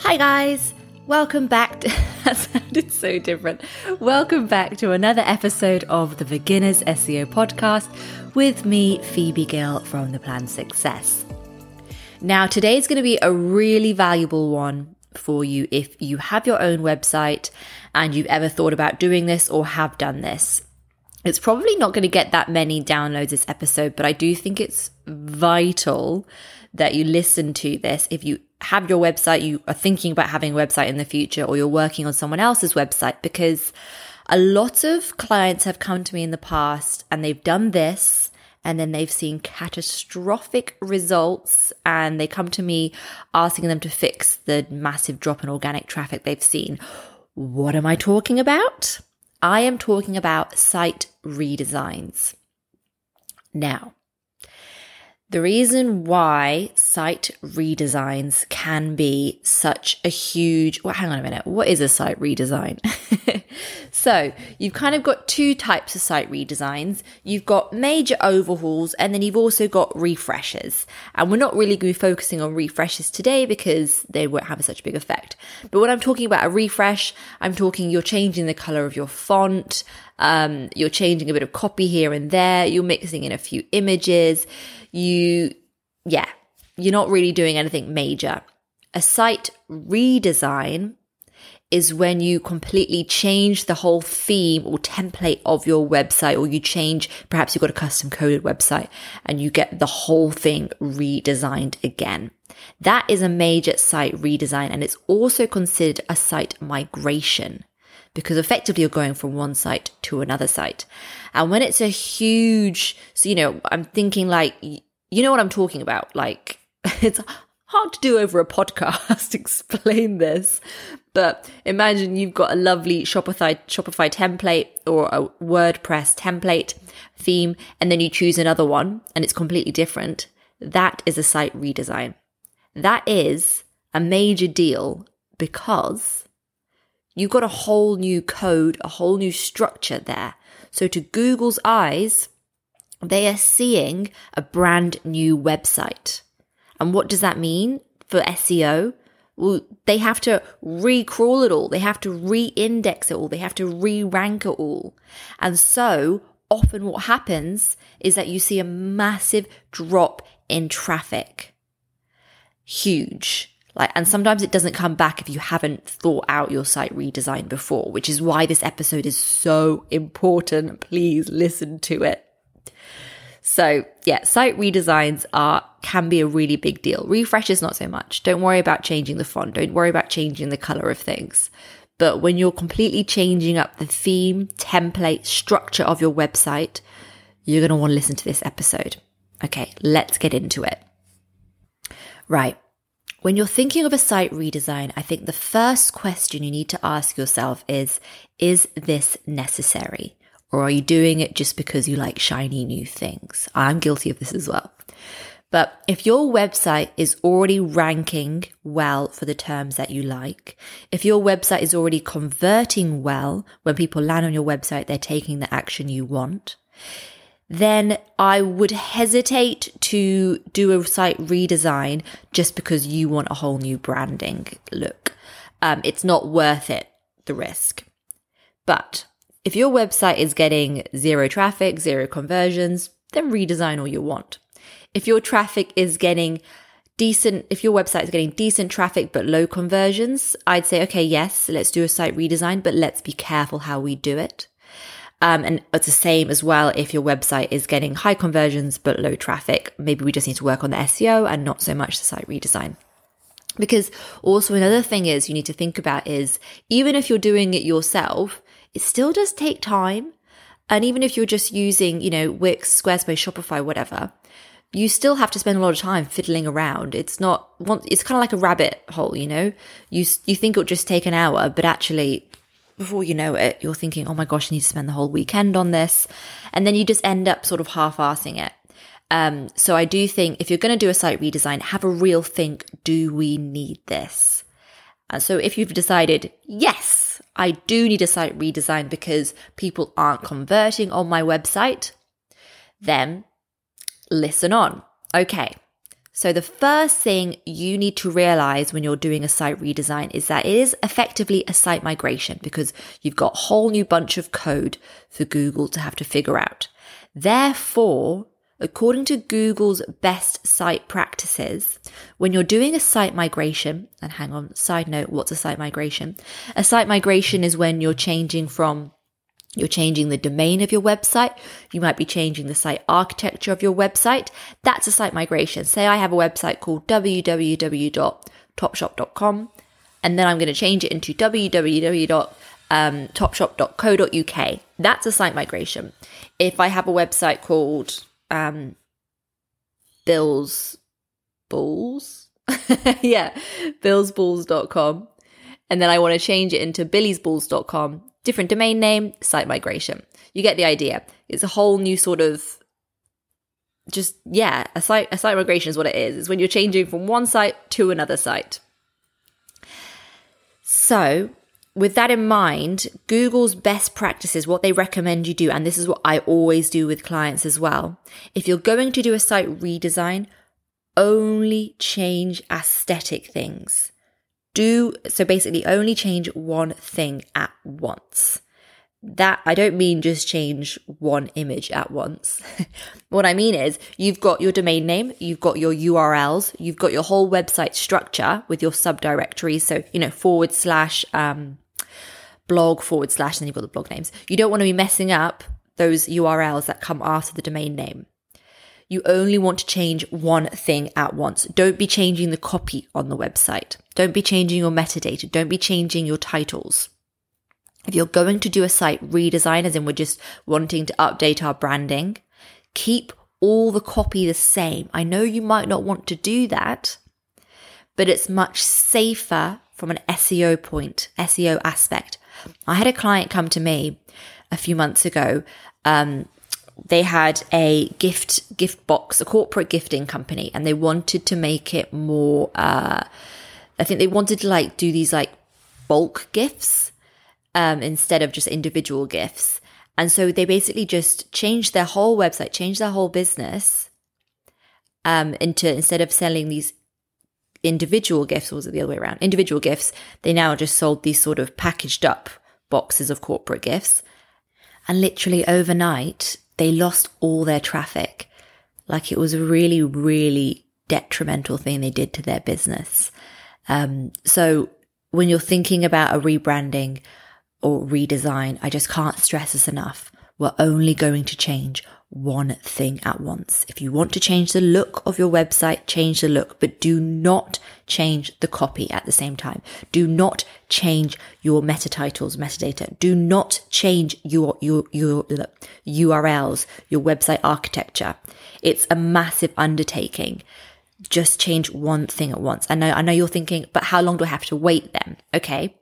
Hi guys, welcome back to, that sounded so different, welcome back to another episode of the Beginner's SEO Podcast with me, Phoebe Gill from The Plan Success. Now today's going to be a really valuable one for you if you have your own website and you've ever thought about doing this or have done this. It's probably not going to get that many downloads this episode, but I do think it's vital that you listen to this if you have your website, you are thinking about having a website in the future, or you're working on someone else's website, because a lot of clients have come to me in the past and they've done this and then they've seen catastrophic results and they come to me asking them to fix the massive drop in organic traffic they've seen. What am I talking about? I am talking about site redesigns. Now, the reason why site redesigns can be such a huge... Well, hang on a minute. What is a site redesign? So you've kind of got two types of site redesigns. You've got major overhauls, and then you've also got refreshes. And we're not really going to be focusing on refreshes today because they won't have such a big effect. But when I'm talking about a refresh, I'm talking you're changing the color of your font, you're changing a bit of copy here and there, you're mixing in a few images, you're not really doing anything major. A site redesign is when you completely change the whole theme or template of your website, or you change, perhaps you've got a custom coded website and you get the whole thing redesigned again. That is a major site redesign, and it's also considered a site migration, because effectively you're going from one site to another site. And when it's a huge, so, you know, I'm thinking like, you know what I'm talking about? Like, it's hard to do over a podcast to explain this, but imagine you've got a lovely Shopify template or a WordPress template theme, and then you choose another one and it's completely different. That is a site redesign. That is a major deal because you've got a whole new code, a whole new structure there. So to Google's eyes, they are seeing a brand new website. And what does that mean for SEO? Well, they have to re-crawl it all. They have to re-index it all. They have to re-rank it all. And so often what happens is that you see a massive drop in traffic. Huge. And sometimes it doesn't come back if you haven't thought out your site redesign before, which is why this episode is so important. Please listen to it. So yeah, site redesigns can be a really big deal. Refreshes, not so much. Don't worry about changing the font. Don't worry about changing the color of things. But when you're completely changing up the theme, template, structure of your website, you're going to want to listen to this episode. Okay, let's get into it. Right. When you're thinking of a site redesign, I think the first question you need to ask yourself is this necessary? Or are you doing it just because you like shiny new things? I'm guilty of this as well. But if your website is already ranking well for the terms that you like, if your website is already converting well, when people land on your website, they're taking the action you want, then I would hesitate to do a site redesign just because you want a whole new branding look. It's not worth it, the risk. But if your website is getting zero traffic, zero conversions, then redesign all you want. If your traffic is getting decent, if your website is getting decent traffic but low conversions, I'd say, okay, yes, let's do a site redesign, but let's be careful how we do it. And it's the same as well if your website is getting high conversions but low traffic. Maybe we just need to work on the SEO and not so much the site redesign. Because also another thing is you need to think about is even if you're doing it yourself, it still does take time. And even if you're just using, you know, Wix, Squarespace, Shopify, whatever, you still have to spend a lot of time fiddling around. It's kind of like a rabbit hole, you know? You think it'll just take an hour, but actually, before you know it, you're thinking, oh my gosh, I need to spend the whole weekend on this. And then you just end up sort of half-assing it. So I do think if you're going to do a site redesign, have a real think, do we need this? And so if you've decided, yes, I do need a site redesign because people aren't converting on my website, then listen on. Okay, So the first thing you need to realize when you're doing a site redesign is that it is effectively a site migration because you've got a whole new bunch of code for Google to have to figure out. Therefore, according to Google's best site practices, when you're doing a site migration, and hang on, side note, what's a site migration? A site migration is when you're changing the domain of your website. You might be changing the site architecture of your website. That's a site migration. Say I have a website called www.topshop.com, and then I'm going to change it into www.topshop.co.uk. That's a site migration. If I have a website called Bill's Balls, billsballs.com, and then I want to change it into billysballs.com, different domain name, site migration. You get the idea. It's a whole new sort of just, a site migration is what it is. It's when you're changing from one site to another site. So with that in mind, Google's best practices, what they recommend you do, and this is what I always do with clients as well. If you're going to do a site redesign, only change aesthetic things. Basically only change one thing at once. That I don't mean just change one image at once. What I mean is you've got your domain name, you've got your URLs, you've got your whole website structure with your subdirectories. So, / blog / and you've got the blog names. You don't want to be messing up those URLs that come after the domain name. You only want to change one thing at once. Don't be changing the copy on the website. Don't be changing your metadata. Don't be changing your titles. If you're going to do a site redesign, as in we're just wanting to update our branding, keep all the copy the same. I know you might not want to do that, but it's much safer from an SEO aspect. I had a client come to me a few months ago. They had a gift box, a corporate gifting company, and they wanted to make it more, I think they wanted to do these bulk gifts instead of just individual gifts. And so they basically just changed their whole website, changed their whole business instead of selling these individual gifts, or was it the other way around? Individual gifts, they now just sold these sort of packaged up boxes of corporate gifts. And literally overnight, they lost all their traffic. It was a really, really detrimental thing they did to their business. So when you're thinking about a rebranding or redesign, I just can't stress this enough. We're only going to change one thing at once. If you want to change the look of your website, change the look, but do not change the copy at the same time. Do not change your meta titles, metadata. Do not change your URLs, your website architecture. It's a massive undertaking. Just change one thing at once. I know you're thinking, but how long do I have to wait then? Okay.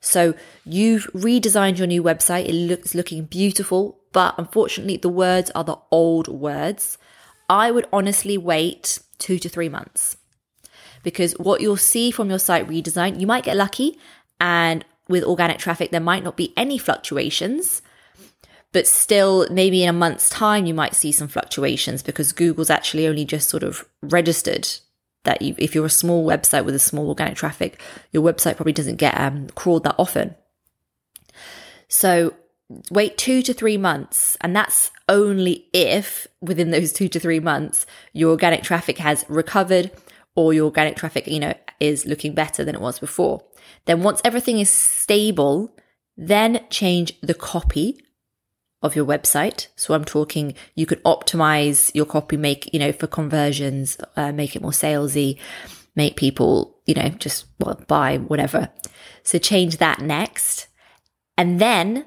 So you've redesigned your new website. It looks looking beautiful, but unfortunately the words are the old words. I would honestly wait 2 to 3 months because what you'll see from your site redesign, you might get lucky and with organic traffic, there might not be any fluctuations, but still maybe in a month's time, you might see some fluctuations because Google's actually only just sort of registered that if you're a small website with a small organic traffic, your website probably doesn't get crawled that often. So wait 2 to 3 months. And that's only if within those 2 to 3 months, your organic traffic has recovered or your organic traffic, is looking better than it was before. Then once everything is stable, then change the copy of your website. So I'm talking, you could optimize your copy, make, for conversions, make it more salesy, make people, buy whatever. So change that next and then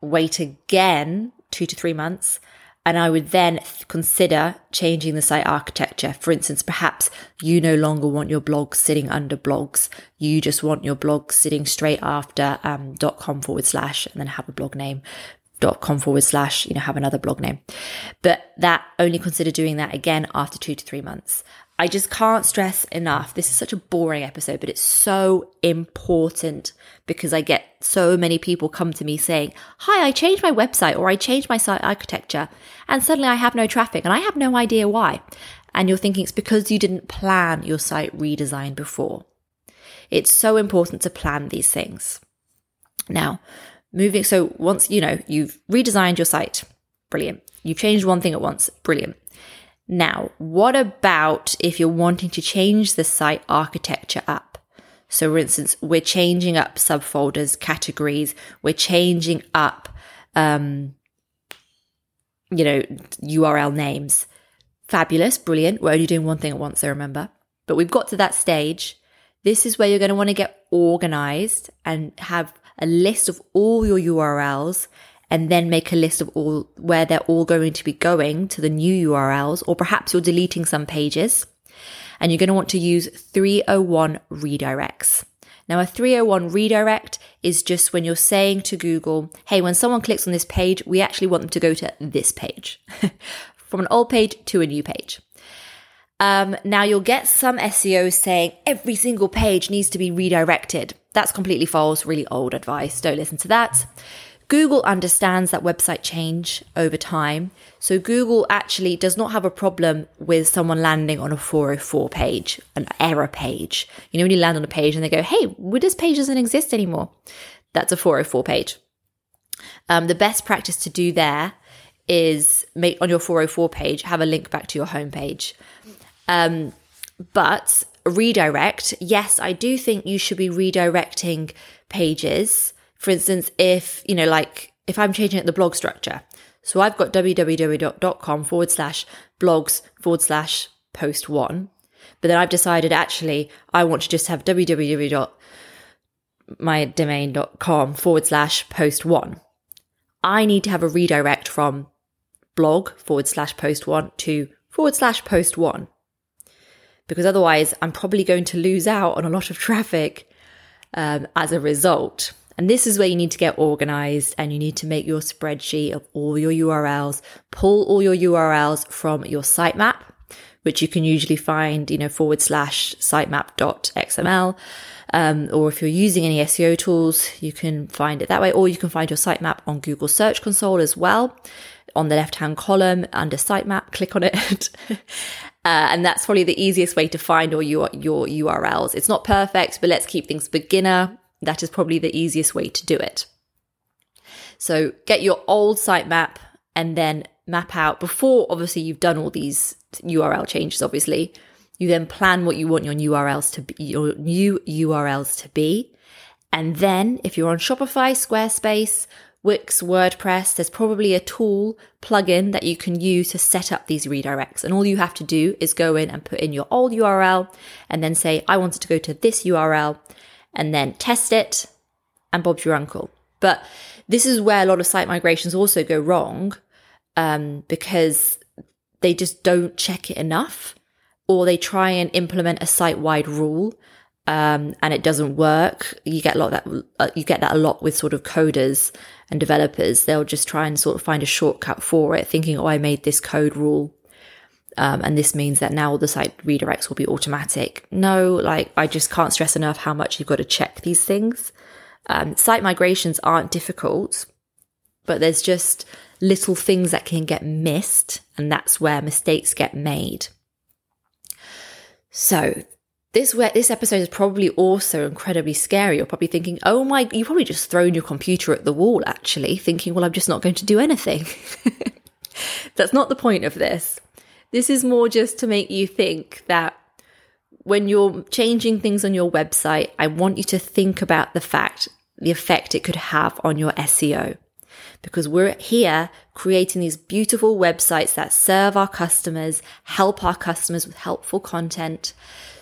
wait again 2 to 3 months. And I would then consider changing the site architecture. For instance, perhaps you no longer want your blog sitting under blogs. You just want your blog sitting straight after .com/, and then have a blog name. .com/, have another blog name. But only consider doing that again after 2 to 3 months. I just can't stress enough. This is such a boring episode, but it's so important because I get so many people come to me saying, hi, I changed my website or I changed my site architecture and suddenly I have no traffic and I have no idea why. And you're thinking it's because you didn't plan your site redesign before. It's so important to plan these things. Now, so once you know you've redesigned your site, brilliant. You've changed one thing at once, brilliant. Now, what about if you're wanting to change the site architecture up? So for instance, we're changing up subfolders, categories, we're changing up, URL names. Fabulous, brilliant. We're only doing one thing at once, I remember. But we've got to that stage. This is where you're going to want to get organized and have a list of all your URLs and then make a list of all where they're all going to be going to the new URLs, or perhaps you're deleting some pages and you're going to want to use 301 redirects. Now, a 301 redirect is just when you're saying to Google, hey, when someone clicks on this page, we actually want them to go to this page from an old page to a new page. Now, you'll get some SEOs saying every single page needs to be redirected. That's completely false, really old advice. Don't listen to that. Google understands that website change over time. So Google actually does not have a problem with someone landing on a 404 page, an error page. You know, when you land on a page and they go, hey, this page doesn't exist anymore. That's a 404 page. The best practice to do there is make on your 404 page, have a link back to your homepage. But redirect, yes, I do think you should be redirecting pages. For instance, if I'm changing the blog structure, so I've got www.com/blogs/post1, but then I've decided actually I want to just have www.mydomain.com/post1. I need to have a redirect from blog/post1 to /post1, because otherwise I'm probably going to lose out on a lot of traffic as a result. And this is where you need to get organized and you need to make your spreadsheet of all your URLs, pull all your URLs from your sitemap, which you can usually find, /sitemap.xml. Or if you're using any SEO tools, you can find it that way, or you can find your sitemap on Google Search Console as well. On the left-hand column under sitemap, click on it. And that's probably the easiest way to find all your URLs. It's not perfect, but let's keep things beginner. That is probably the easiest way to do it. So get your old sitemap and then map out before, obviously, you've done all these URL changes, obviously. You then plan what you want your new URLs to be. And then if you're on Shopify, Squarespace, Wix, WordPress, there's probably a tool plugin that you can use to set up these redirects. And all you have to do is go in and put in your old URL and then say, I want it to go to this URL. And then test it, and Bob's your uncle. But this is where a lot of site migrations also go wrong, because they just don't check it enough, or they try and implement a site-wide rule, and it doesn't work. You get that a lot with sort of coders and developers. They'll just try and sort of find a shortcut for it, thinking, oh, I made this code rule. And this means that now all the site redirects will be automatic. No, I just can't stress enough how much you've got to check these things. Site migrations aren't difficult, but there's just little things that can get missed, and that's where mistakes get made. So this episode is probably also incredibly scary. You're probably thinking, oh my, you've probably just thrown your computer at the wall, actually, thinking, well, I'm just not going to do anything. That's not the point of this. This is more just to make you think that when you're changing things on your website, I want you to think about the effect it could have on your SEO. Because we're here creating these beautiful websites that serve our customers, help our customers with helpful content.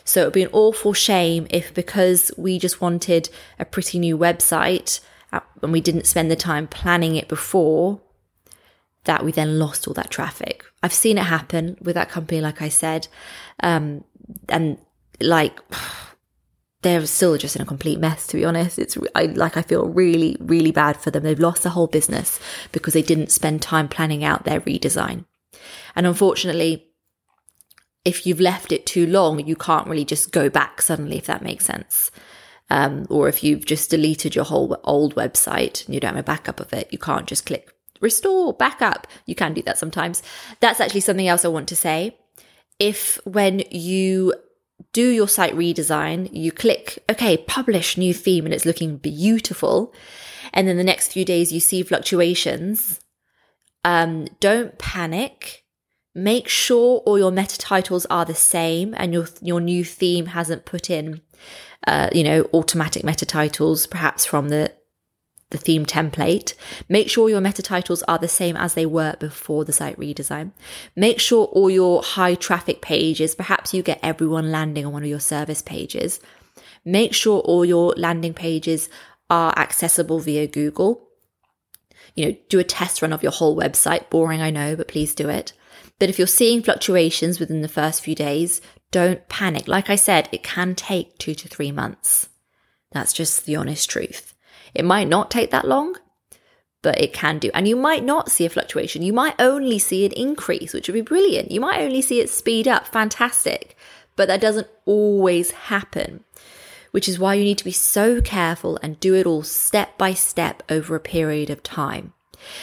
So it would be an awful shame if because we just wanted a pretty new website and we didn't spend the time planning it before, that we then lost all that traffic. I've seen it happen with that company, like I said, and they're still just in a complete mess, to be honest. I feel really, really bad for them. They've lost the whole business because they didn't spend time planning out their redesign. And unfortunately, if you've left it too long, you can't really just go back suddenly, if that makes sense. Or if you've just deleted your whole old website and you don't have a backup of it, you can't just click restore, backup. You can do that sometimes. That's actually something else I want to say. If when you do your site redesign, you click, okay, publish new theme, and it's looking beautiful, and then the next few days you see fluctuations, don't panic. Make sure all your meta titles are the same and your new theme hasn't put in automatic meta titles, perhaps from the theme template. Make sure your meta titles are the same as they were before the site redesign. Make sure all your high traffic pages, perhaps you get everyone landing on one of your service pages. Make sure all your landing pages are accessible via Google. Do a test run of your whole website. Boring, I know, but please do it. But if you're seeing fluctuations within the first few days, don't panic. Like I said, it can take 2 to 3 months. That's just the honest truth. It might not take that long, but it can do. And you might not see a fluctuation. You might only see an increase, which would be brilliant. You might only see it speed up. Fantastic. But that doesn't always happen, which is why you need to be so careful and do it all step by step over a period of time.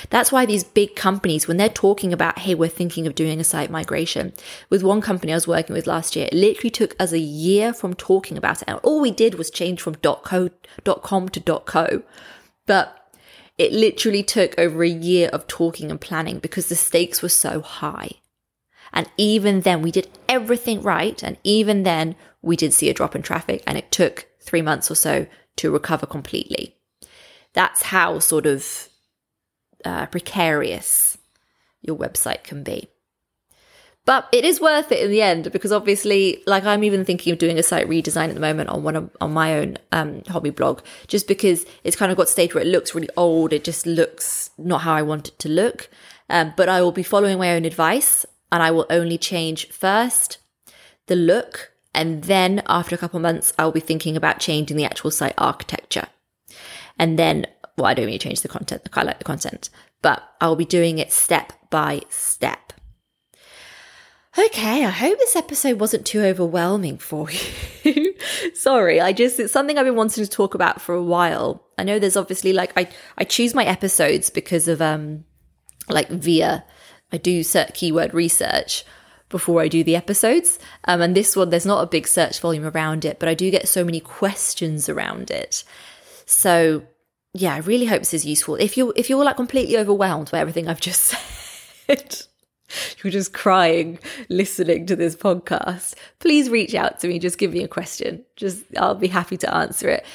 That's why these big companies, when they're talking about, hey, we're thinking of doing a site migration. With one company I was working with last year, it literally took us a year from talking about it. And all we did was change from .com to .co. But it literally took over a year of talking and planning because the stakes were so high. And even then we did everything right. And even then we did see a drop in traffic, and it took 3 months or so to recover completely. That's how sort of precarious your website can be. But it is worth it in the end, because obviously, like, I'm even thinking of doing a site redesign at the moment on my own hobby blog, just because it's kind of got to a stage where it looks really old. It just looks not how I want it to look. But I will be following my own advice, and I will only change first the look, and then after a couple of months I'll be thinking about changing the actual site architecture. And then, well, I don't really change the content. I like the content, but I'll be doing it step by step. Okay, I hope this episode wasn't too overwhelming for you. Sorry, it's something I've been wanting to talk about for a while. I know there's obviously, like, I choose my episodes because of I do keyword research before I do the episodes. And this one, there's not a big search volume around it, but I do get so many questions around it. So yeah, I really hope this is useful. If you're like completely overwhelmed by everything I've just said, you're just crying listening to this podcast, please reach out to me. Just give me a question. I'll be happy to answer it.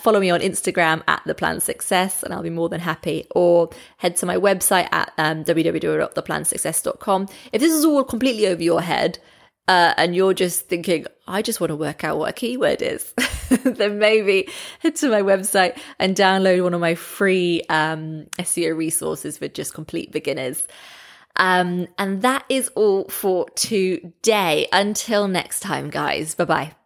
Follow me on Instagram at The Plan Success, and I'll be more than happy. Or head to my website at www.theplansuccess.com. If this is all completely over your head, and you're just thinking, I just want to work out what a keyword is, then maybe head to my website and download one of my free SEO resources for just complete beginners. And that is all for today. Until next time, guys. Bye-bye.